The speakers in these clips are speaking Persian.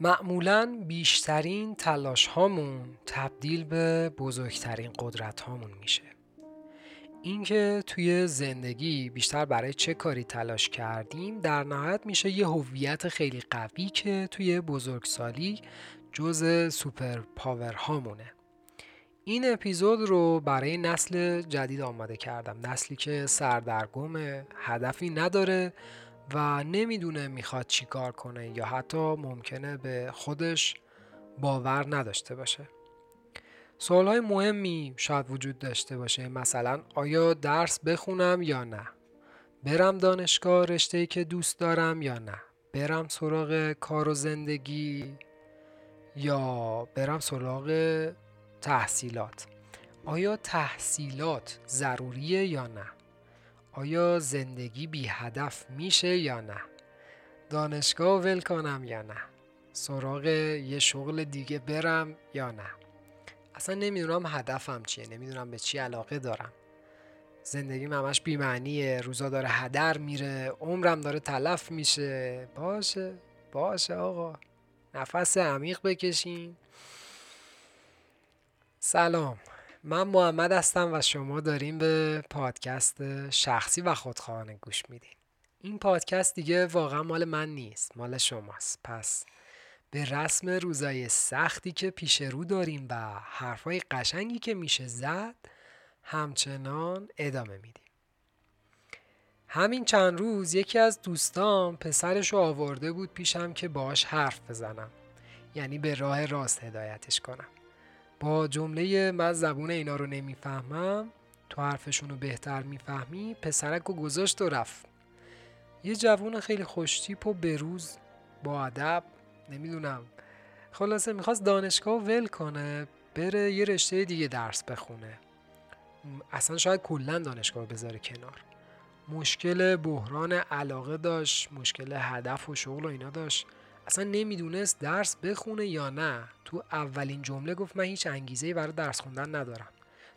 معمولاً بیشترین تلاش هامون تبدیل به بزرگترین قدرت هامون میشه. اینکه توی زندگی بیشتر برای چه کاری تلاش کردیم در نهایت میشه یه هویت خیلی قوی که توی بزرگسالی جزء سوپر پاور هامونه. این اپیزود رو برای نسل جدید آماده کردم، نسلی که سردرگمه، هدفی نداره و نمیدونه میخواد چی کار کنه یا حتی ممکنه به خودش باور نداشته باشه. سوالهای مهمی شاید وجود داشته باشه، مثلا آیا درس بخونم یا نه؟ برم دانشگاه رشته‌ای که دوست دارم یا نه؟ برم سراغ کار و زندگی یا برم سراغ تحصیلات؟ آیا تحصیلات ضروریه یا نه؟ آیا زندگی بی هدف میشه یا نه؟ دانشگاه ول کنم یا نه؟ سراغ یه شغل دیگه برم یا نه؟ اصلا نمیدونم هدفم چیه، نمیدونم به چی علاقه دارم. زندگیم همش بی‌معنیه، روزا داره هدر میره، عمرم داره تلف میشه. باشه آقا، نفس عمیق بکشین. سلام، من محمد هستم و شما دارین به پادکست شخصی و خودخواهانه گوش میدین. این پادکست دیگه واقعا مال من نیست، مال شماست. پس به رسم روزای سختی که پیش رو داریم و حرفای قشنگی که میشه زد همچنان ادامه میدیم. همین چند روز یکی از دوستان پسرشو آورده بود پیشم که باهاش حرف بزنم، یعنی به راه راست هدایتش کنم. با جمله من زبون اینا رو نمیفهمم، تو حرفشون رو بهتر میفهمی، پسرک رو گذاشت و رفت. یه جوون خیلی خوشتیپ و بروز، با ادب، نمیدونم، خلاصه میخواست دانشگاه ول کنه، بره یه رشته دیگه درس بخونه، اصلا شاید کلا دانشگاه بذاره کنار. مشکل بحران علاقه داشت، مشکل هدف و شغل و اینا داشت، اصلا نمیدونست درس بخونه یا نه. تو اولین جمله گفت من هیچ انگیزه‌ای برای درس خوندن ندارم،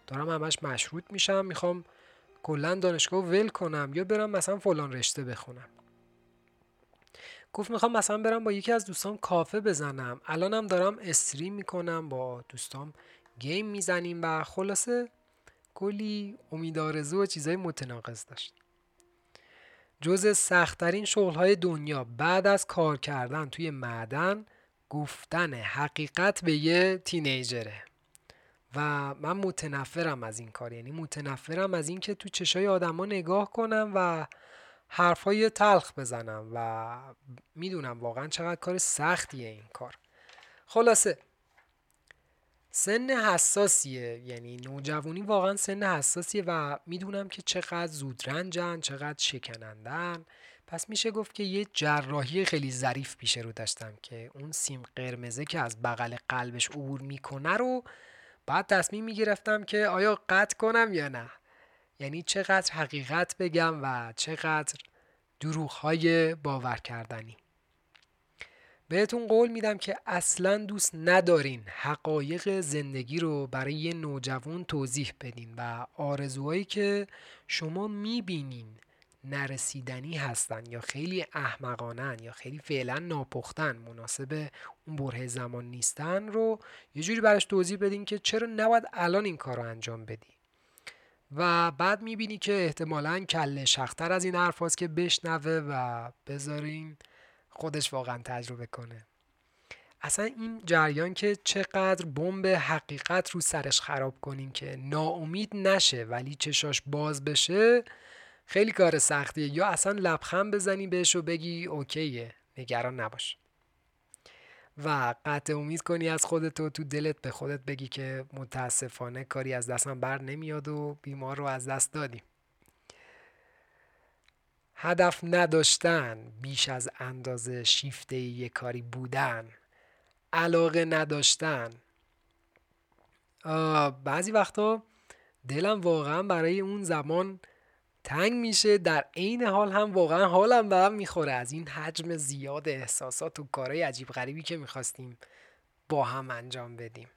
دارم همش مشروط میشم، میخوام کلا دانشگاه ول کنم یا برم مثلا فلان رشته بخونم. گفت میخوام مثلا برم با یکی از دوستام کافه بزنم، الانم دارم استریم میکنم، با دوستام گیم میزنیم و خلاصه کلی امیدآرزو و چیزای متناقض داشت. جزء سخت‌ترین شغل‌های دنیا بعد از کار کردن توی معدن گفتن حقیقت به یه تینیجره و من متنفرم از این کار، یعنی متنفرم از این که تو چشای آدم‌ها نگاه کنم و حرفای تلخ بزنم و میدونم واقعا چقدر کار سختیه این کار. خلاصه سن حساسیه، یعنی نوجوانی واقعا سن حساسیه و میدونم که چقدر زود رنجن، چقدر شکنندن. پس میشه گفت که یه جراحی خیلی ظریف پیش رو داشتم که اون سیم قرمزه که از بغل قلبش عبور میکنه رو بعد تصمیم میگرفتم که آیا قطع کنم یا نه، یعنی چقدر حقیقت بگم و چقدر دروغ‌های باور کردنی. بهتون قول میدم که اصلا دوست ندارین حقایق زندگی رو برای یه نوجوان توضیح بدین و آرزوهایی که شما میبینین نرسیدنی هستن یا خیلی احمقانن یا خیلی فعلا ناپختن، مناسب اون بره زمان نیستن رو یه جوری براش توضیح بدین که چرا نباید الان این کار رو انجام بدی. و بعد میبینی که احتمالاً کله شختر از این حرف هاست که بشنوه و بذارین خودش واقعا تجربه کنه. اصلا این جریان که چقدر بمب حقیقت رو سرش خراب کنیم که ناامید نشه ولی چشاش باز بشه خیلی کار سختیه، یا اصلا لبخند بزنی بهش و بگی اوکیه، نگران نباش و قطع امید کنی از خودت و تو دلت به خودت بگی که متاسفانه کاری از دستم بر نمیاد و بیمار رو از دست دادیم. هدف نداشتن، بیش از اندازه شیفته یک کاری بودن، علاقه نداشتن. بعضی وقتا دلم واقعا برای اون زمان تنگ میشه، در عین حال هم واقعا حالم به هم میخوره از این حجم زیاد احساسات و کارهای عجیب غریبی که میخواستیم با هم انجام بدیم.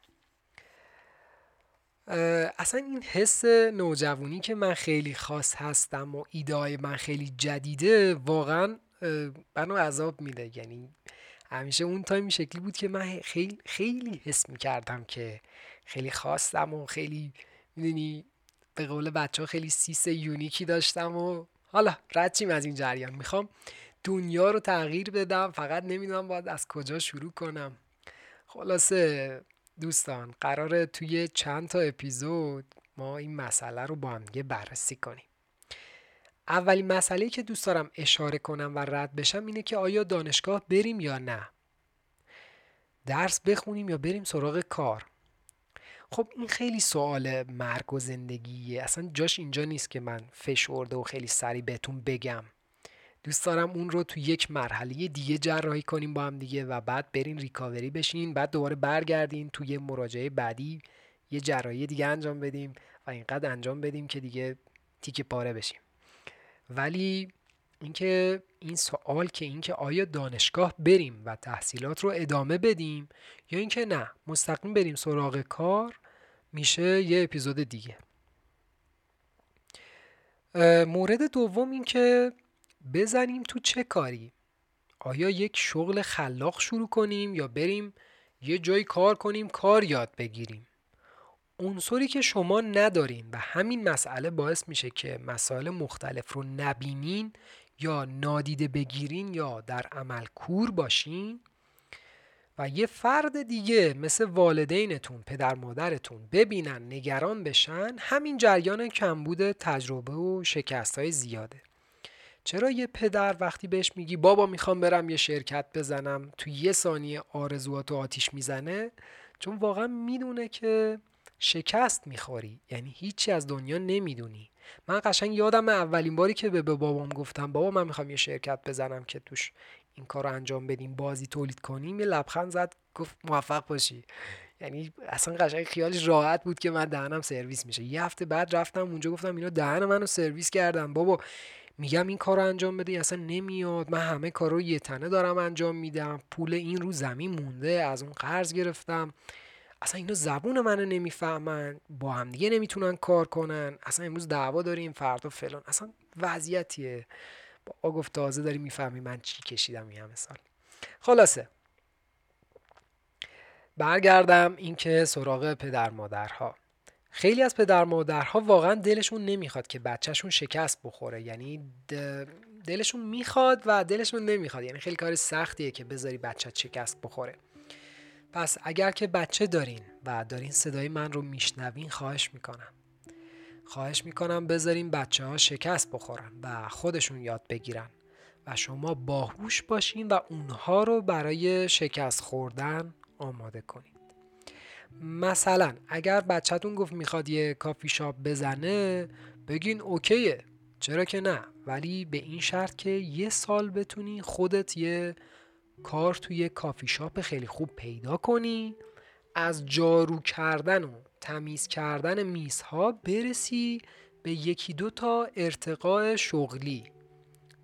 اصلا این حس نوجوانی که من خیلی خاص هستم و ایده‌های من خیلی جدیده واقعا منو عذاب میده، یعنی همیشه اون تایم شکلی بود که من خیلی حس می‌کردم که خیلی خواستم و خیلی میدونی به قول بچه‌ها خیلی سیس یونیکی داشتم. و حالا ردشیم از این جریان، میخوام دنیا رو تغییر بدم، فقط نمیدونم باید از کجا شروع کنم. خلاصه دوستان قراره توی چند تا اپیزود ما این مسئله رو با هم دیگه بررسی کنیم. اولین مسئله‌ای که دوست دارم اشاره کنم و رد بشم اینه که آیا دانشگاه بریم یا نه، درس بخونیم یا بریم سراغ کار. خب این خیلی سوال مرگ و زندگیه، اصلا جاش اینجا نیست که من فشرده و خیلی سریع بهتون بگم. دوست دارم اون رو تو یک مرحله دیگه جراحی کنیم با هم دیگه و بعد برین ریکاوری بشین، بعد دوباره برگردین توی مراجعه بعدی یه جراحی دیگه انجام بدیم و اینقدر انجام بدیم که دیگه تیکه پاره بشیم. ولی اینکه این سوال که اینکه آیا دانشگاه بریم و تحصیلات رو ادامه بدیم یا اینکه نه مستقیم بریم سراغ کار، میشه یه اپیزود دیگه. مورد دوم اینکه بزنیم تو چه کاری، آیا یک شغل خلاق شروع کنیم یا بریم یه جایی کار کنیم، کار یاد بگیریم. عنصری که شما ندارین و همین مسئله باعث میشه که مسائل مختلف رو نبینین یا نادیده بگیرین یا در عمل کور باشین و یه فرد دیگه مثل والدینتون، پدر مادرتون ببینن، نگران بشن. همین جریان کمبود تجربه و شکست‌های زیاده. چرا یه پدر وقتی بهش میگی بابا میخوام برم یه شرکت بزنم، تو یه ثانیه آرزواتو آتیش میزنه؟ چون واقعا میدونه که شکست میخوری، یعنی هیچی از دنیا نمیدونی. من قشنگ یادم اولین باری که به بابام گفتم بابا من میخوام یه شرکت بزنم که توش این کار رو انجام بدیم، بازی تولید کنیم، یه لبخند زد گفت موفق باشی. یعنی اصلا قشنگ خیالش راحت بود که من دهنم سرویس میشه. یه هفته بعد رفتم اونجا گفتم اینا دهن منو سرویس کردن، بابا میگم این کار رو انجام بده اصلا نمیاد، من همه کار رو یه تنه دارم انجام میدم، پول این رو زمین مونده، از اون قرض گرفتم، اصلا اینا زبون منو نمیفهمن، با هم دیگه نمیتونن کار کنن، اصلا امروز دعوا داریم فردا فلان. اصلا وضعیتیه با گفت تازه داری میفهمی من چی کشیدم این همه سال. خلاصه برگردم اینکه سراغ پدر مادرها. خیلی از پدر مادرها واقعا دلشون نمیخواد که بچهشون شکست بخوره، یعنی دلشون میخواد و دلشون نمیخواد، یعنی خیلی کار سختیه که بذاری بچه شکست بخوره. پس اگر که بچه دارین و دارین صدای من رو میشنوین، خواهش میکنم بذارین بچه ها شکست بخورن و خودشون یاد بگیرن و شما باهوش باشین و اونها رو برای شکست خوردن آماده کنین. مثلا اگر بچه‌تون گفت میخواد یه کافی شاپ بزنه، بگین اوکیه، چرا که نه، ولی به این شرط که یه سال بتونی خودت یه کار توی کافی شاپ خیلی خوب پیدا کنی، از جارو کردن و تمیز کردن میزها برسی به یکی دو تا ارتقاء شغلی،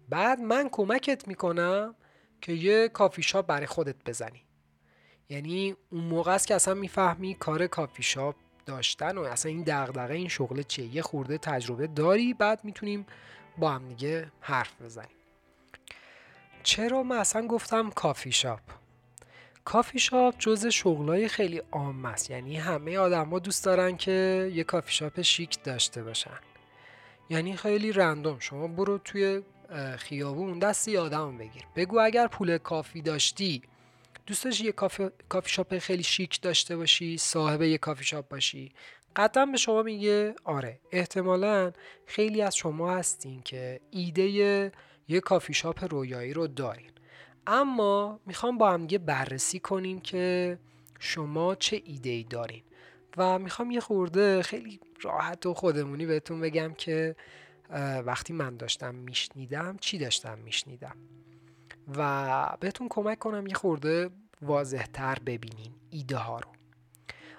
بعد من کمکت میکنم که یه کافی شاپ برای خودت بزنی. یعنی اون موقع است که اصلا میفهمی کار کافی شاپ داشتن و اصلا این دغدغه این شغل چیه، یه خورده تجربه داری، بعد میتونیم با هم دیگه حرف بزنیم. چرا من اصلا گفتم کافی شاپ؟ کافی شاپ جز شغلای خیلی عام است، یعنی همه آدما دوست دارن که یه کافی شاپ شیک داشته باشن. یعنی خیلی رندوم شما برو توی خیابون دستی آدم بگیر، بگو اگر پول کافی داشتی دوست داشتی یه کافی شاپ خیلی شیک داشته باشی، صاحب یه کافی شاپ باشی، قطعا به شما میگه آره. احتمالاً خیلی از شما هستین که ایده یه کافی شاپ رویایی رو دارین، اما میخوام با هم دیگه بررسی کنیم که شما چه ایده‌ای دارین و میخوام یه خورده خیلی راحت و خودمونی بهتون بگم که وقتی من داشتم میشنیدم چی داشتم میشنیدم و بهتون کمک کنم یه خورده واضح‌تر ببینین ایده ها رو.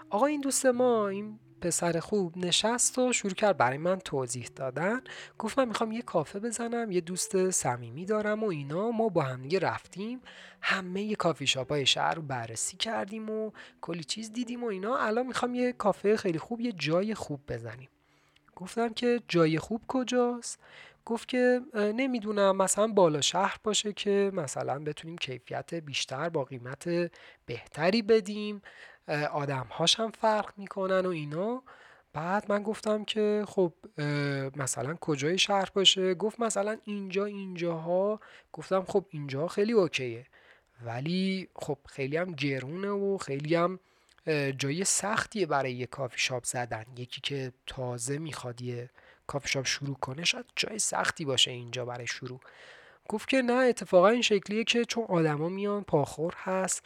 آقا این دوست ما، این پسر خوب، نشست و شروع کرد برای من توضیح دادن. گفت من میخوام یه کافه بزنم، یه دوست صمیمی دارم و اینا. ما با هم دیگه رفتیم همه یه کافی شاپای شهر رو بررسی کردیم و کلی چیز دیدیم و اینا. الان میخوام یه کافه خیلی خوب، یه جای خوب بزنیم. گفتم که جای خوب کجاست؟ گفت که نمیدونم مثلا بالا شهر باشه که مثلا بتونیم کیفیت بیشتر با قیمت بهتری بدیم، آدمهاش هم فرق میکنن و اینا. بعد من گفتم که خب مثلا کجای شهر باشه؟ گفت مثلا اینجاها. گفتم خب اینجا خیلی اوکیه، ولی خب خیلی هم گرونه و خیلی هم جای سختیه برای یه کافی شاپ زدن. یکی که تازه میخواد یه کافی شاپ شروع کنه شاید جای سختی باشه اینجا برای شروع. گفت که نه، اتفاقا این شکلیه که چون آدما میان، پاخور هست،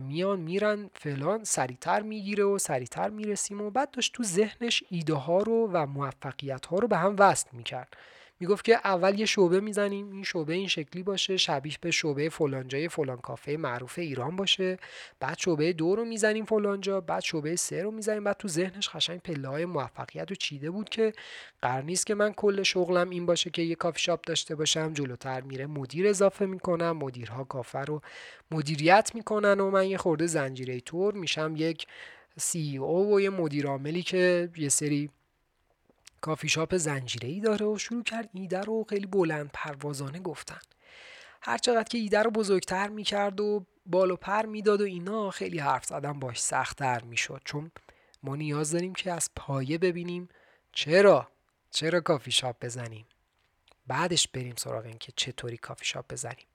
میان میرن فلان، سریعتر میگیره و سریعتر میرسیم. و بعد داشت تو ذهنش ایده ها رو و موفقیت ها رو به هم وصل میکرد. میگفت که اول یه شعبه میزنیم، این شعبه این شکلی باشه، شبیه به شعبه فلان جای فلان کافه معروف ایران باشه. بعد شعبه 2 رو میزنیم فلان جا، بعد شعبه 3 رو میزنیم. بعد تو ذهنش قشنگ پله‌های موفقیت رو چیده بود که قرار نیست که من کل شغلم این باشه که یه کافی شاپ داشته باشم. جلوتر میره مدیر اضافه میکنم، مدیرها کافه رو مدیریت میکنن و من یه خورده زنجیره تور میشم، یک CEO و یه مدیر عاملی که یه سری کافی شاپ زنجیره‌ای داره. و شروع کرد ایده رو خیلی بلند پروازانه گفتن. هر چقدر که ایده رو بزرگتر می‌کرد و بالو پر می‌داد و اینا، خیلی حرف زدن باش سخت‌تر می‌شد، چون ما نیاز داریم که از پایه ببینیم چرا کافی شاپ بزنیم، بعدش بریم سراغ این که چطوری کافی شاپ بزنیم.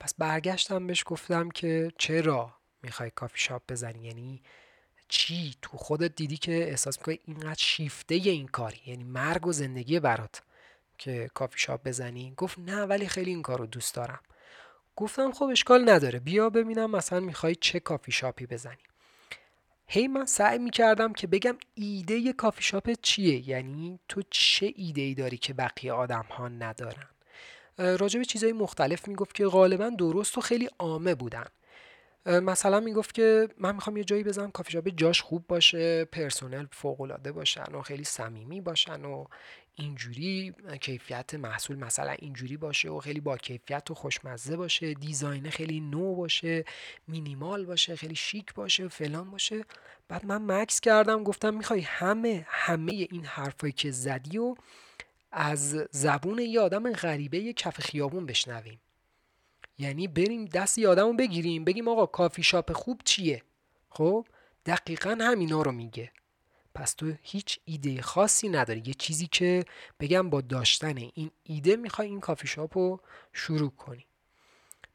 پس برگشتم بهش گفتم که چرا می‌خوای کافی شاپ بزنی؟ یعنی چی تو خودت دیدی که احساس میکنی اینقدر شیفته این کاری، یعنی مرگ و زندگی برات که کافی شاپ بزنی؟ گفت نه، ولی خیلی این کارو دوست دارم. گفتم خب اشکال نداره، بیا ببینم مثلا میخوای چه کافی شاپی بزنی. من سعی میکردم که بگم ایده ی کافی شاپ چیه، یعنی تو چه ایده‌ای داری که بقیه آدم ها ندارن. راجع به چیزهای مختلف میگفت که غالبا درست و خیلی عامه بودن. مثلا میگفت که من میخوام یه جایی بزنم کافی شاپ جاش خوب باشه، پرسنل فوق‌العاده باشن و خیلی صمیمی باشن و اینجوری، کیفیت محصول مثلا اینجوری باشه و خیلی با کیفیت و خوشمزه باشه، دیزاین خیلی نو باشه، مینیمال باشه، خیلی شیک باشه، فلان باشه. بعد من مکس کردم گفتم میخوای همه این حرفایی که زدی و از زبون یه آدم غریبه یه کف خیابون بشنویم، یعنی بریم دست یه آدمو بگیریم بگیم آقا کافی شاپ خوب چیه؟ خب دقیقاً همینا رو میگه. پس تو هیچ ایده خاصی نداری، یه چیزی که بگم با داشتن این ایده میخوای این کافی شاپو شروع کنی.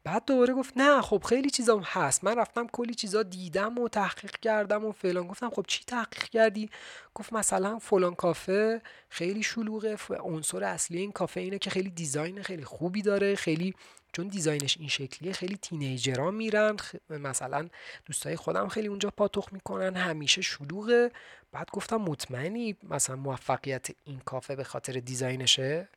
بعد دوباره گفت نه خب خیلی چیزام هست، من رفتم کلی چیزا دیدم و تحقیق کردم و فلان. گفتم خب چی تحقیق کردی؟ گفت مثلا فلان کافه خیلی شلوغه، عنصر اصلی این کافه اینه که خیلی دیزاین خیلی خوبی داره، خیلی چون دیزاینش این شکلیه خیلی تینیجرها میرن، مثلا دوستای خودم خیلی اونجا پاتوق میکنن، همیشه شلوغه. بعد گفتم مطمئنی مثلا موفقیت این کافه به خاطر دیزاینشه؟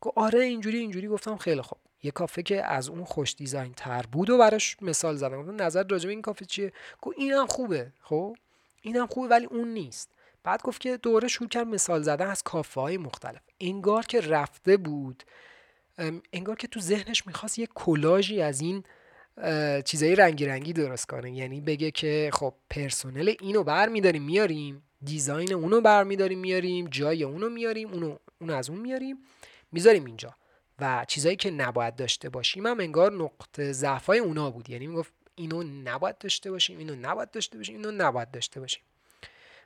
گفت آره اینجوری. گفتم خیلی خوب، یه کافه که از اون خوش دیزاین تر بود و براش مثال زدم. گفتم نظر راجع به این کافه چیه؟ گفت اینم خوبه. خب اینم خوبه ولی اون نیست. بعد گفت که دوره شروع کرد مثال زدن از کافه‌های مختلف، انگار که رفته بود، انگار که تو ذهنش میخواست یه کولاژی از این چیزای رنگی رنگی درست کنه. یعنی بگه که خب پرسنل اینو برمیداریم میاریم، دیزاین اونو برمیداریم میاریم، جای اونو میاریم، اونو از اون میاریم میذاریم اینجا، و چیزایی که نباید داشته باشیم هم انگار نقطه ضعفای اونا بود. یعنی میگفت اینو نباید داشته باشیم.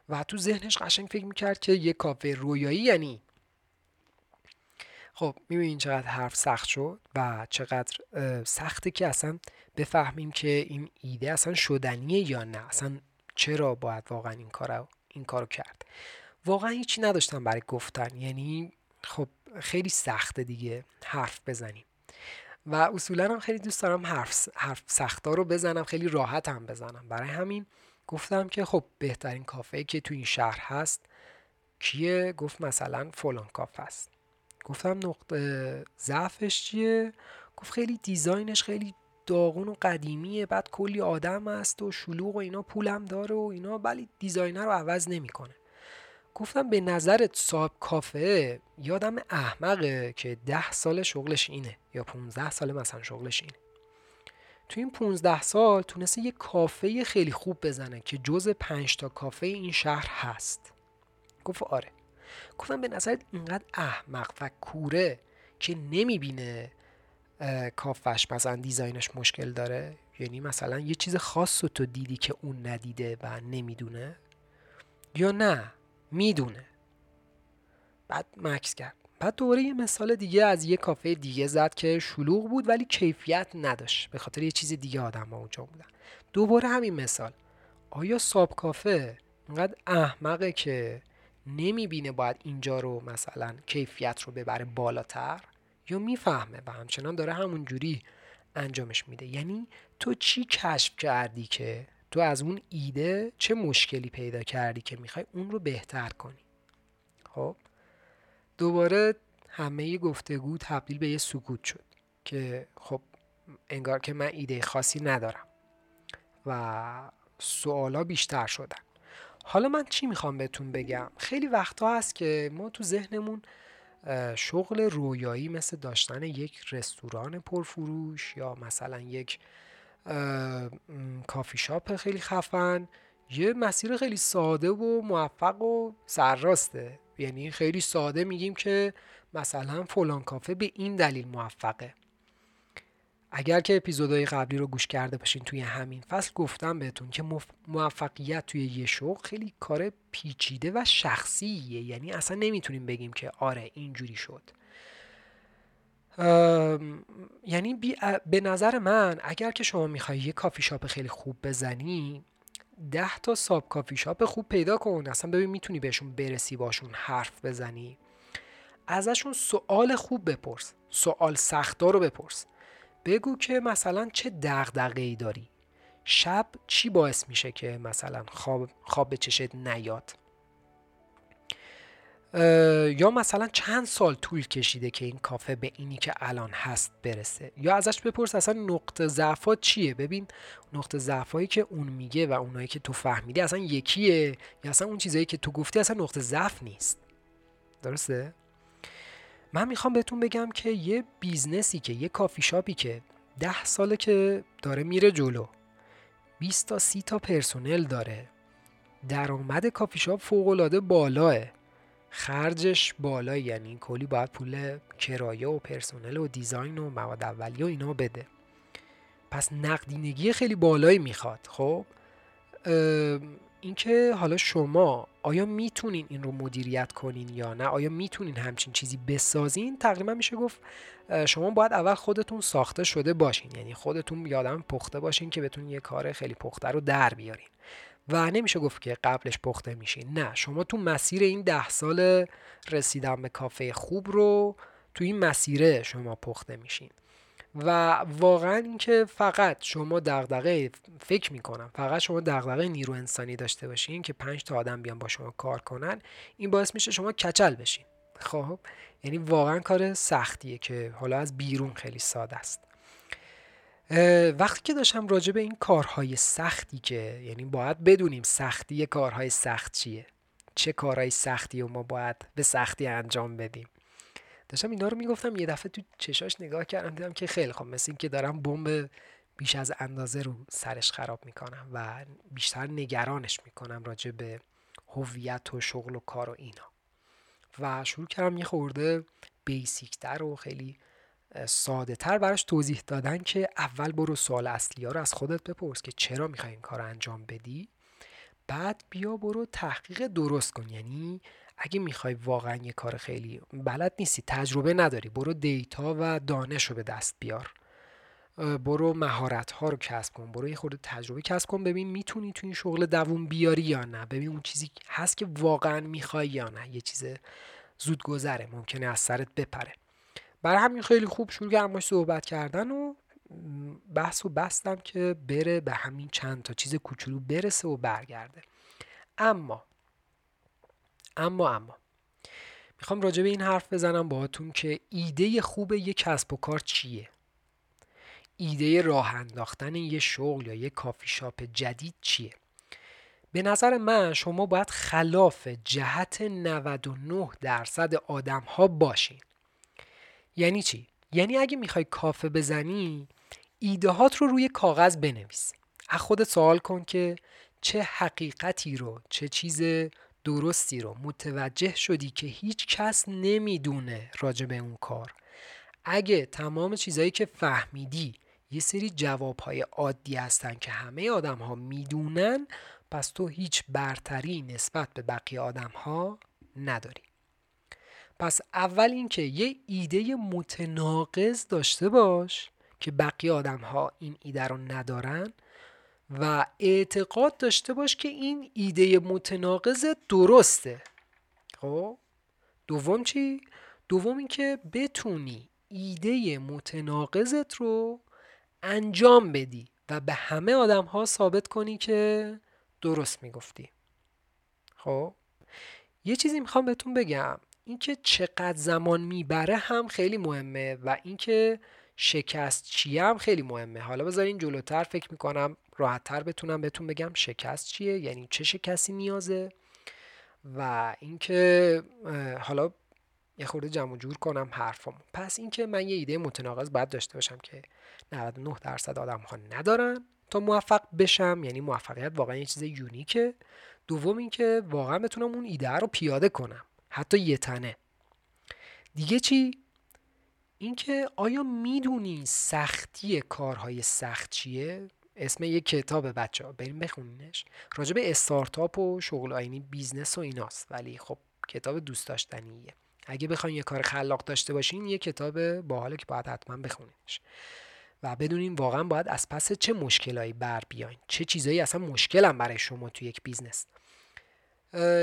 و تو ذهنش قشنگ فکر میکرد که یه کافه رویایی یعنی. خب میبینین چقدر حرف سخت شد و چقدر سخته که اصلا بفهمیم که این ایده اصلا شدنیه یا نه، اصلا چرا باید واقعا این کارو کرد. واقعا هیچی نداشتم برای گفتن، یعنی خب خیلی سخته دیگه حرف بزنیم و اصولا هم خیلی دوست دارم حرف سختا رو بزنم، خیلی راحت هم بزنم. برای همین گفتم که خب بهترین کافه‌ای که تو این شهر هست کیه؟ گفت مثلا فلان کافه است. گفتم نقطه ضعفش چیه؟ گفت خیلی دیزاینش خیلی داغون و قدیمیه، بعد کلی آدم هست و شلوغ و اینا، پولم داره و اینا، ولی دیزاینر رو عوض نمیکنه. گفتم به نظرت صاحب کافه یادم احمقه که 10 سال شغلش اینه یا 15 سال مثلا شغلش اینه، تو این 15 سال تونسته یه کافه خیلی خوب بزنه که جز 5 تا کافه این شهر هست. گفت آره. گفتم به نظرت اینقدر احمق و کوره که نمیبینه کافش مثلا دیزاینش مشکل داره، یعنی مثلا یه چیز خاص رو تو دیدی که اون ندیده و نمیدونه، یا نه میدونه. بعد مکس کرد. بعد دوباره یه مثال دیگه از یه کافه دیگه زد که شلوغ بود ولی کیفیت نداشت به خاطر یه چیز دیگه آدم ها اونجا بودن. دوباره همین مثال. آیا صاحب کافه اینقدر احمقه که نمیبینه باید اینجا رو مثلا کیفیت رو ببره بالاتر، یا میفهمه و همچنان داره همون جوری انجامش میده؟ یعنی تو چی کشف کردی که تو از اون ایده چه مشکلی پیدا کردی که میخوای اون رو بهتر کنی؟ خب دوباره همه گفتگو تبدیل به یه سکوت شد که خب انگار که من ایده خاصی ندارم و سوالا بیشتر شدن. حالا من چی میخوام بهتون بگم؟ خیلی وقتا هست که ما تو ذهنمون شغل رویایی مثل داشتن یک رستوران پرفروش یا مثلا یک کافی شاپ خیلی خفن یه مسیر خیلی ساده و موفق و سرراسته. یعنی خیلی ساده میگیم که مثلا فلان کافه به این دلیل موفقه. اگر که اپیزودهای قبلی رو گوش کرده باشین توی همین فصل گفتم بهتون که موفقیت توی یه شغل خیلی کار پیچیده و شخصیه، یعنی اصلا نمیتونیم بگیم که آره اینجوری شد. یعنی به نظر من اگر که شما میخوایی یه کافی شاپ خیلی خوب بزنی 10 تا ساب کافی شاپ خوب پیدا کن، اصلا ببین میتونی بهشون برسی، باشون حرف بزنی، ازشون سوال خوب بپرس، سوال سختا رو بپرس، بگو که مثلا چه دغدغه‌ای داری، شب چی باعث میشه که مثلا خواب به چشت نیاد، یا مثلا چند سال طول کشیده که این کافه به اینی که الان هست برسه، یا ازش بپرس اصلا نقطه ضعفات چیه. ببین نقطه ضعفایی که اون میگه و اونایی که تو فهمیدی اصلا یکیه، یا اصلا اون چیزایی که تو گفتی اصلا نقطه ضعف نیست. درسته؟ من میخوام بهتون بگم که یه بیزنسی که یه کافی شاپی که 10 ساله که داره میره جلو، 20 تا 30 تا پرسنل داره، درآمد کافی شاپ فوق‌العاده بالاه، خرجش بالا، یعنی کلی باید پول کرایه و پرسنل و دیزاین و مواد اولیه و اینا بده، پس نقدینگی خیلی بالایی میخواد. خب این که حالا شما آیا میتونین این رو مدیریت کنین یا نه، آیا میتونین همچین چیزی بسازین، تقریبا میشه گفت شما باید اول خودتون ساخته شده باشین، یعنی خودتون یادم پخته باشین که بتونین یه کار خیلی پخته رو در بیارین و نمیشه گفت که قبلش پخته میشین. نه، شما تو مسیر این 10 سال رسیدن به کافه خوب رو تو این مسیره شما پخته میشین. و واقعا این که فقط شما دغدغه، فکر میکنم فقط شما دغدغه نیرو انسانی داشته باشین که 5 تا آدم بیان با شما کار کنن، این باعث میشه شما کچل بشین. خب یعنی واقعا کار سختیه که حالا از بیرون خیلی ساده است. وقتی که داشتم راجع به این کارهای سختی که یعنی باید بدونیم سختی کارهای سخت چیه، چه کارهای سختی و ما باید به سختی انجام بدیم، داشتم اینا رو میگفتم یه دفعه تو چشاش نگاه کردم دیدم که خیلی خوب، مثل این که دارم بمب بیش از اندازه رو سرش خراب میکنم و بیشتر نگرانش میکنم راجع به هویت و شغل و کار و اینا. و شروع کردم یه خورده بیسیکتر و خیلی ساده تر براش توضیح دادن که اول برو سوال اصلی ها رو از خودت بپرس که چرا میخوای این کار رو انجام بدی، بعد بیا برو تحقیق درست کن. یعنی اگه میخوای واقعا یه کار خیلی بلد نیستی، تجربه نداری، برو دیتا و دانش رو به دست بیار، برو مهارت ها رو کسب کن، برو یه خورده تجربه کسب کن، ببین میتونی تو این شغل دووم بیاری یا نه، ببین اون چیزی هست که واقعا میخوای یا نه، یه چیز زودگذره ممکنه از سرت بپره. برای همین خیلی خوب شروع کردم باهاش صحبت کردن و بحثو بستم که بره به همین چند تا چیز کوچولو برسه و برگرده. اما میخوام راجع به این حرف بزنم باهاتون که ایده خوب یه کسب و کار چیه، ایده راه انداختن یه شغل یا یه کافی شاپ جدید چیه. به نظر من شما باید خلاف جهت 99% آدم‌ها باشین. یعنی چی؟ یعنی اگه میخوای کافه بزنی، ایدهات رو روی کاغذ بنویس، از خودت سوال کن که چه حقیقتی رو، چه چیز درستی رو متوجه شدی که هیچ کس نمیدونه راجع به اون کار، اگه تمام چیزایی که فهمیدی یه سری جوابهای عادی هستن که همه آدم ها میدونن، پس تو هیچ برتری نسبت به بقیه آدم ها نداری. پس اول این که یه ایده متناقض داشته باش که بقیه آدم ها این ایده رو ندارن و اعتقاد داشته باش که این ایده متناقض درسته. خب دوم چی؟ دوم این که بتونی ایده متناقضت رو انجام بدی و به همه آدم ها ثابت کنی که درست میگفتی. خب یه چیزی میخوام بهتون بگم، اینکه چقدر زمان میبره هم خیلی مهمه و اینکه شکست چیه هم خیلی مهمه. حالا بذارین جلوتر فکر میکنم راحت‌تر بتونم بهتون بگم شکست چیه، یعنی چه شکستی نیازه، و اینکه حالا یه خورده جمع جور کنم حرفامو. پس اینکه من یه ایده متناقض باید داشته باشم که 99% آدم‌ها ندارن تا موفق بشم، یعنی موفقیت واقعا یه چیز یونیکه. دوم اینکه واقعا بتونم اون ایده رو پیاده کنم، حتی یه تنه. دیگه چی؟ اینکه آیا میدونی سختی کارهای سخت چیه؟ اسم یک کتابه بچه‌ها، بریم بخونینش. راجع به استارتاپ و شغل آینی بیزنس و ایناست، ولی خب کتاب دوست داشتنیه. اگه بخواین یه کار خلاق داشته باشین یه کتاب باحاله که باید حتما بخونینش و بدونین واقعا باید از پس چه مشکلایی بر بیاین، چه چیزایی اصلا مشکلن برای شما توی یک بیزنس.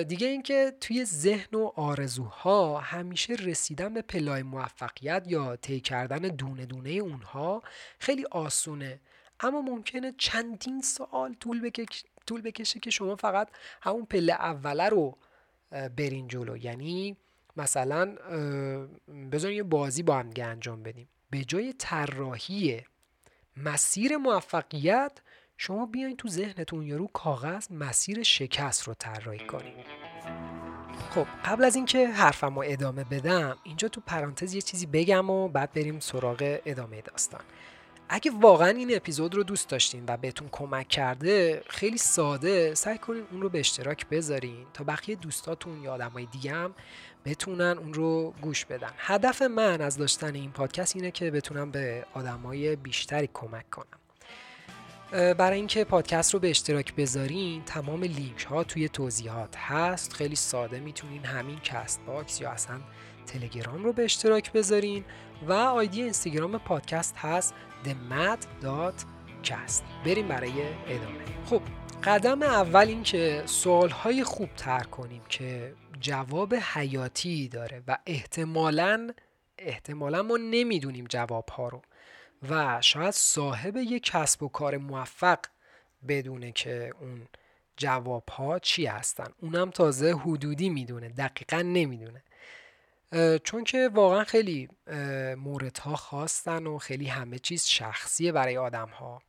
دیگه اینکه توی ذهن و آرزوها همیشه رسیدن به پلای موفقیت یا طی کردن دونه دونه اونها خیلی آسونه، اما ممکنه چندین سال طول بکشه که شما فقط همون پله اوله رو برین جلو. یعنی مثلا بذارین یه بازی با هم دیگه انجام بدیم، به جای طراحی مسیر موفقیت شما بیاین تو ذهنتون یا رو کاغذ مسیر شکست رو طراحی کنین. خب قبل از اینکه حرفم رو ادامه بدم اینجا تو پرانتز یه چیزی بگم و بعد بریم سراغ ادامه داستان. اگه واقعا این اپیزود رو دوست داشتین و بهتون کمک کرده، خیلی ساده سعی کنین اون رو به اشتراک بذارین تا بقیه دوستاتون یا آدمای دیگه هم بتونن اون رو گوش بدن. هدف من از داشتن این پادکست اینه که بتونم به آدمای بیشتری کمک کنم. برای اینکه پادکست رو به اشتراک بذارین تمام لینک ها توی توضیحات هست. خیلی ساده میتونین همین کست باکس یا اصلا تلگرام رو به اشتراک بذارین و آیدی اینستاگرام پادکست هست theMAD.cast. بریم برای ادامه. خب قدم اول این که سوالهای خوب تر کنیم که جواب حیاتی داره و احتمالاً ما نمیدونیم جوابها رو و شاید صاحب یک کسب و کار موفق بدونه که اون جوابها چی هستن، اونم تازه حدودی میدونه، دقیقاً نمیدونه، چون که واقعا خیلی موردها خواستن و خیلی همه چیز شخصیه برای آدم‌ها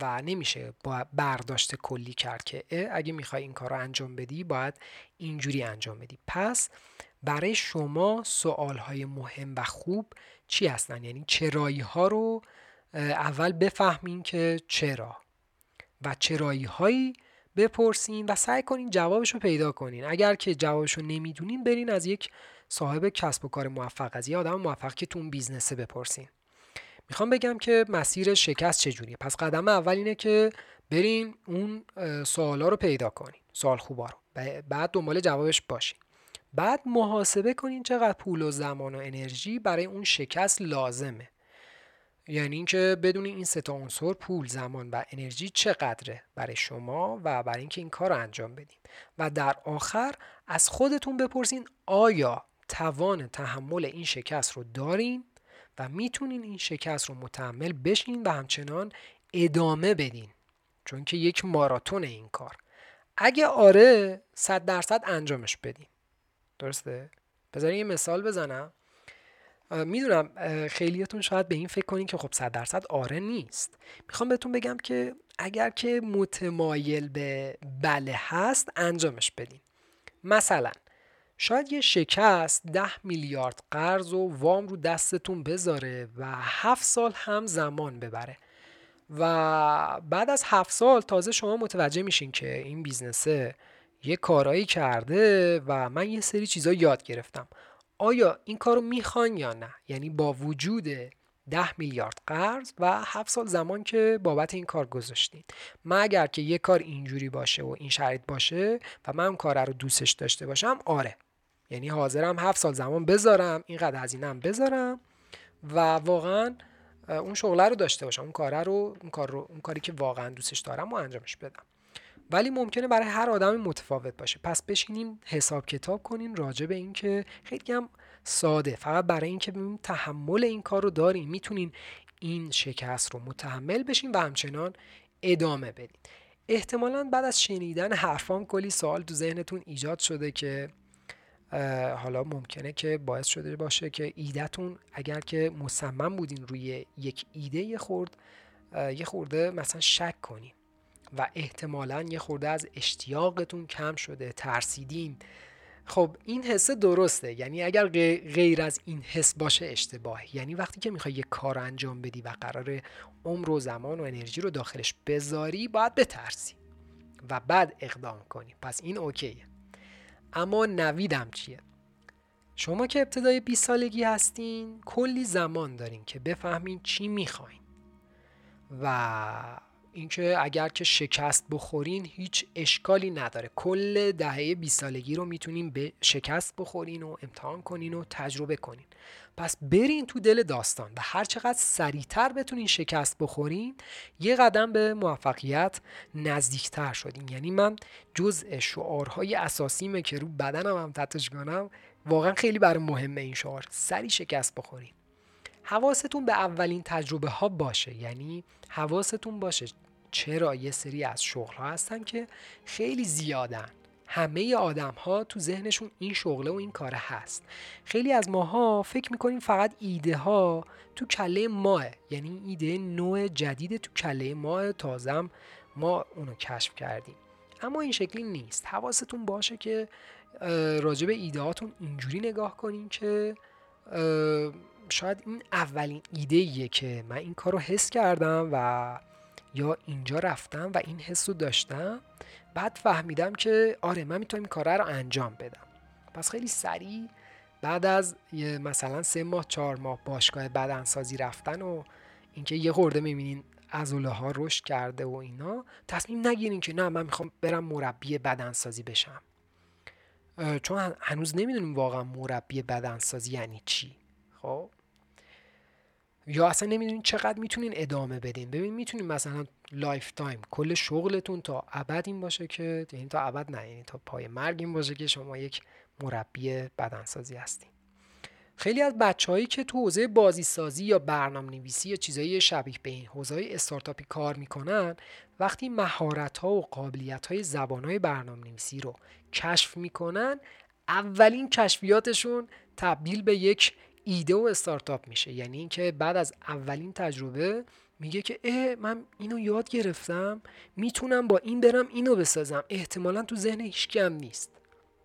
و نمیشه با برداشت کلی کرد که اگه میخوای این کار رو انجام بدی باید اینجوری انجام بدی. پس برای شما سوالهای مهم و خوب چی هستن؟ یعنی چرایی ها رو اول بفهمین که چرا، و چرایی هایی بپرسین و سعی کنین جوابش رو پیدا کنین. اگر که جوابش رو نمیدونین برین از یک صاحب کسب و کار موفق، از یه آدم موفق که تو اون بیزنسه بپرسین. میخوام بگم که مسیر شکست چجوریه. پس قدم اول اینه که برین اون سوالا رو پیدا کنین، سوال خوبا رو، بعد دنبال جوابش باشین، بعد محاسبه کنین چقدر پول و زمان و انرژی برای اون شکست لازمه. یعنی اینکه بدونین این سه تا عنصر پول، زمان و انرژی چقدره برای شما و برای اینکه این کار رو انجام بدین. و در آخر از خودتون بپرسین آیا توان تحمل این شکست رو دارین و میتونین این شکست رو متحمل بشین و همچنان ادامه بدین، چون که یک ماراتونه این کار. اگه آره 100% انجامش بدین. درسته؟ بذارین یه مثال بزنم. میدونم خیلیاتون شاید به این فکر کنین که خب 100% آره نیست. میخوام بهتون بگم که اگر که متمایل به بله هست انجامش بدین. مثلا شاید یه شکست 10 میلیارد قرض و وام رو دستتون بذاره و 7 سال هم زمان ببره و بعد از 7 سال تازه شما متوجه میشین که این بیزنسه یه کارایی کرده و من یه سری چیزا یاد گرفتم. آیا این کارو میخوان یا نه؟ یعنی با وجود 10 میلیارد قرض و 7 سال زمان که بابت این کار گذاشتید، من اگر که یه کار اینجوری باشه و این شرایط باشه و من اون کار رو دوستش داشته باشم، آره، یعنی حاضرم 7 سال زمان بذارم، اینقدر هزینه‌ام بذارم و واقعا اون شغله رو داشته باشم، اون کاری که واقعا دوستش دارم و انجامش بدم. ولی ممکنه برای هر آدمی متفاوت باشه. پس بشینیم حساب کتاب کنیم راجع به این که خیلی هم ساده، فقط برای این که ببینیم تحمل این کار رو داریم، میتونین این شکست رو متحمل بشین و همچنان ادامه بدین. احتمالاً بعد از شنیدن حرفام کلی سوال تو ذهنتون ایجاد شده که حالا ممکنه که باعث شده باشه که ایدهتون، اگر که مصمم بودین روی یک ایده، یه خورده مثلا شک کنین و احتمالاً یه خورده از اشتیاقتون کم شده، ترسیدین. خب این حس درسته، یعنی اگر غیر از این حس باشه اشتباهه. یعنی وقتی که میخوای یه کار انجام بدی و قراره عمر و زمان و انرژی رو داخلش بذاری، باید بترسی و بعد اقدام کنی. پس این اوکیه. اما نویدم چیه؟ شما که ابتدای 20 سالگی هستین، کلی زمان دارین که بفهمین چی میخواین و اینکه اگر که شکست بخورین هیچ اشکالی نداره. کل دهه 20 سالگی رو میتونین به شکست بخورین و امتحان کنین و تجربه کنین. پس برین تو دل داستان و هر چقدر سریعتر بتونین شکست بخورین، یه قدم به موفقیت نزدیکتر شدین. یعنی من جزء شعارهای اساسیمه که رو بدنم هم تتوش کنم، واقعا خیلی برام مهمه این شعار، سریع شکست بخورین. حواستون به اولین تجربه ها باشه، یعنی حواستون باشه چرا یه سری از شغل ها هستن که خیلی زیادن، همه آدم ها تو ذهنشون این شغله و این کاره هست. خیلی از ماها فکر میکنیم فقط ایده ها تو کله ماه، یعنی ایده نوع جدید تو کله ماه، تازم ما اونو کشف کردیم. اما این شکلی نیست. حواستون باشه که راجع به ایده هاتون اینجوری نگاه کنین که شاید این اولین ایده‌ایه که من این کار رو حس کردم و یا اینجا رفتم و این حس رو داشتم، بعد فهمیدم که آره من میتونم این کار رو انجام بدم. پس خیلی سریع بعد از مثلا 3 ماه 4 ماه باشگاه بدنسازی رفتن و اینکه یه خورده میبینین عضله ها رشد کرده و اینا، تصمیم نگیرین که نه من میخوام برم مربی بدنسازی بشم، چون هنوز نمیدونیم واقعا مربی بدنسازی یعنی چی. خب یا اصلا نمیدونین چقدر میتونین ادامه بدین. ببین میتونین مثلا لایف تایم، کل شغلتون تا ابد این باشه که، یعنی تا ابد نه، یعنی تا پای مرگ این باشه که شما یک مربی بدنسازی هستین. خیلی از بچه‌هایی که تو حوزه بازیسازی یا برنامه‌نویسی یا چیزای شبیه به این حوزه‌های استارتاپی کار میکنن، وقتی مهارت‌ها و قابلیت‌های زبان‌های برنامه‌نویسی رو کشف میکنن، اولین کشفیاتشون تبدیل به یک ایده و استارتاپ میشه. یعنی اینکه بعد از اولین تجربه میگه که من اینو یاد گرفتم، میتونم با این برم اینو بسازم. احتمالاً تو ذهن هیچ کم نیست.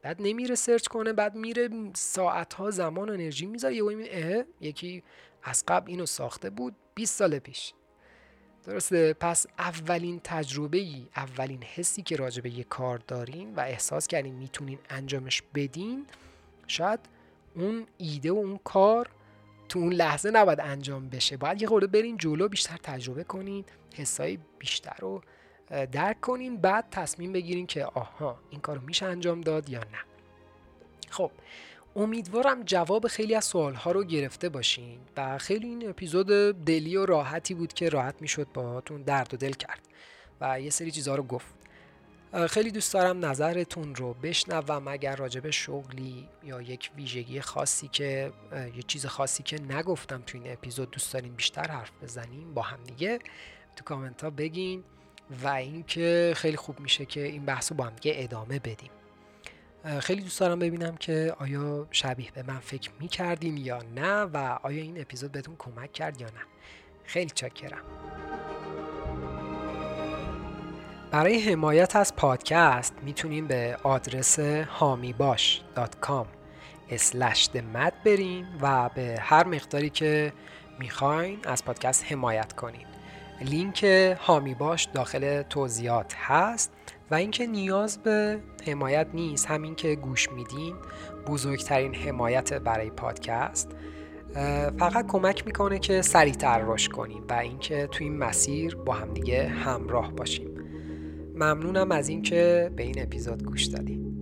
بعد نمیره سرچ کنه، بعد میره ساعت‌ها زمان و انرژی میذاره، یهو میبینه یکی از قبل اینو ساخته بود 20 سال پیش. درسته؟ پس اولین تجربه‌ای، اولین حسی که راجع به یه کار دارین و احساس کردین میتونین انجامش بدین، شاید اون ایده و اون کار تو اون لحظه نباید انجام بشه. باید یه خورده برین جلو، بیشتر تجربه کنین، حسای بیشتر رو درک کنین، بعد تصمیم بگیرین که آها این کارو میشه انجام داد یا نه. خب امیدوارم جواب خیلی از سوالها رو گرفته باشین و خیلی این اپیزود دلی و راحتی بود که راحت میشد باهاتون درد و دل کرد و یه سری چیزها رو گفت. خیلی دوست دارم نظرتون رو بشنوم، اگر راجب شغلی یا یک ویژگی خاصی که یه چیز خاصی که نگفتم تو این اپیزود دوست داریم بیشتر حرف بزنیم با هم دیگه، تو کامنت ها بگین و اینکه خیلی خوب میشه که این بحثو با هم دیگه ادامه بدیم. خیلی دوست دارم ببینم که آیا شبیه به من فکر می‌کردین یا نه و آیا این اپیزود بهتون کمک کرد یا نه. خیلی چاکرم. برای حمایت از پادکست میتونین به آدرس hamibash.com/theMAD برین و به هر مقداری که میخواین از پادکست حمایت کنین. لینک hamibash داخل توضیحات هست و اینکه نیاز به حمایت نیست. همین که گوش میدین بزرگترین حمایت برای پادکست. فقط کمک میکنه که سریعتر رشد کنیم و اینکه توی این مسیر با همدیگه همراه باشیم. ممنونم از اینکه به این اپیزود گوش دادید.